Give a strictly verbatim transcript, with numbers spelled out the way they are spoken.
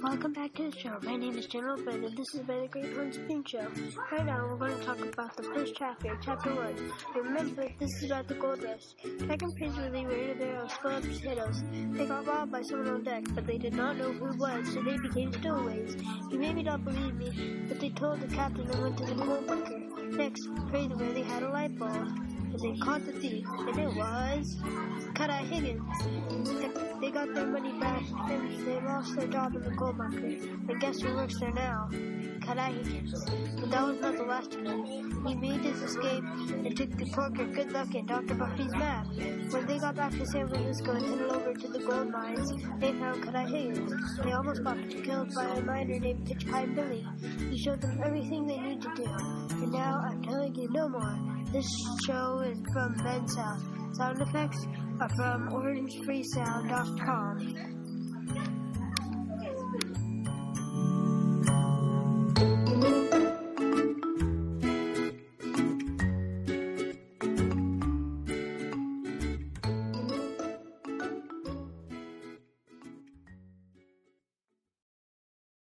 Welcome back to the show. My name is General Brand, and this has been a Great Horn Spoon Show. Right now, we're going to talk about the first chapter, Chapter one. Remember, this is about the gold rush. Jack and Prince were leaving a barrel of spoiled potatoes. They got robbed by someone on deck, but they did not know who it was, so they became stowaways. You maybe don't believe me, but they told the captain and went to the coal bunker. Next, prayed where they had a light bulb, and they caught the thief, and it was Cutout Higgins. They got their money back, and they lost their job in the gold market. And guess who works there now? Cutout Higgins. But that was not the last of him. He made his escape and took the poker good luck in Doctor Buffy's map. When they got back to San Francisco and headed over to the gold mines, they found Cutout Higgins. They almost got killed by a miner named Pitch Pie Billy. He showed them everything they need to do. And now I'm telling you no more. This show is from Ben South. Sound effects are from orange free sound dot com.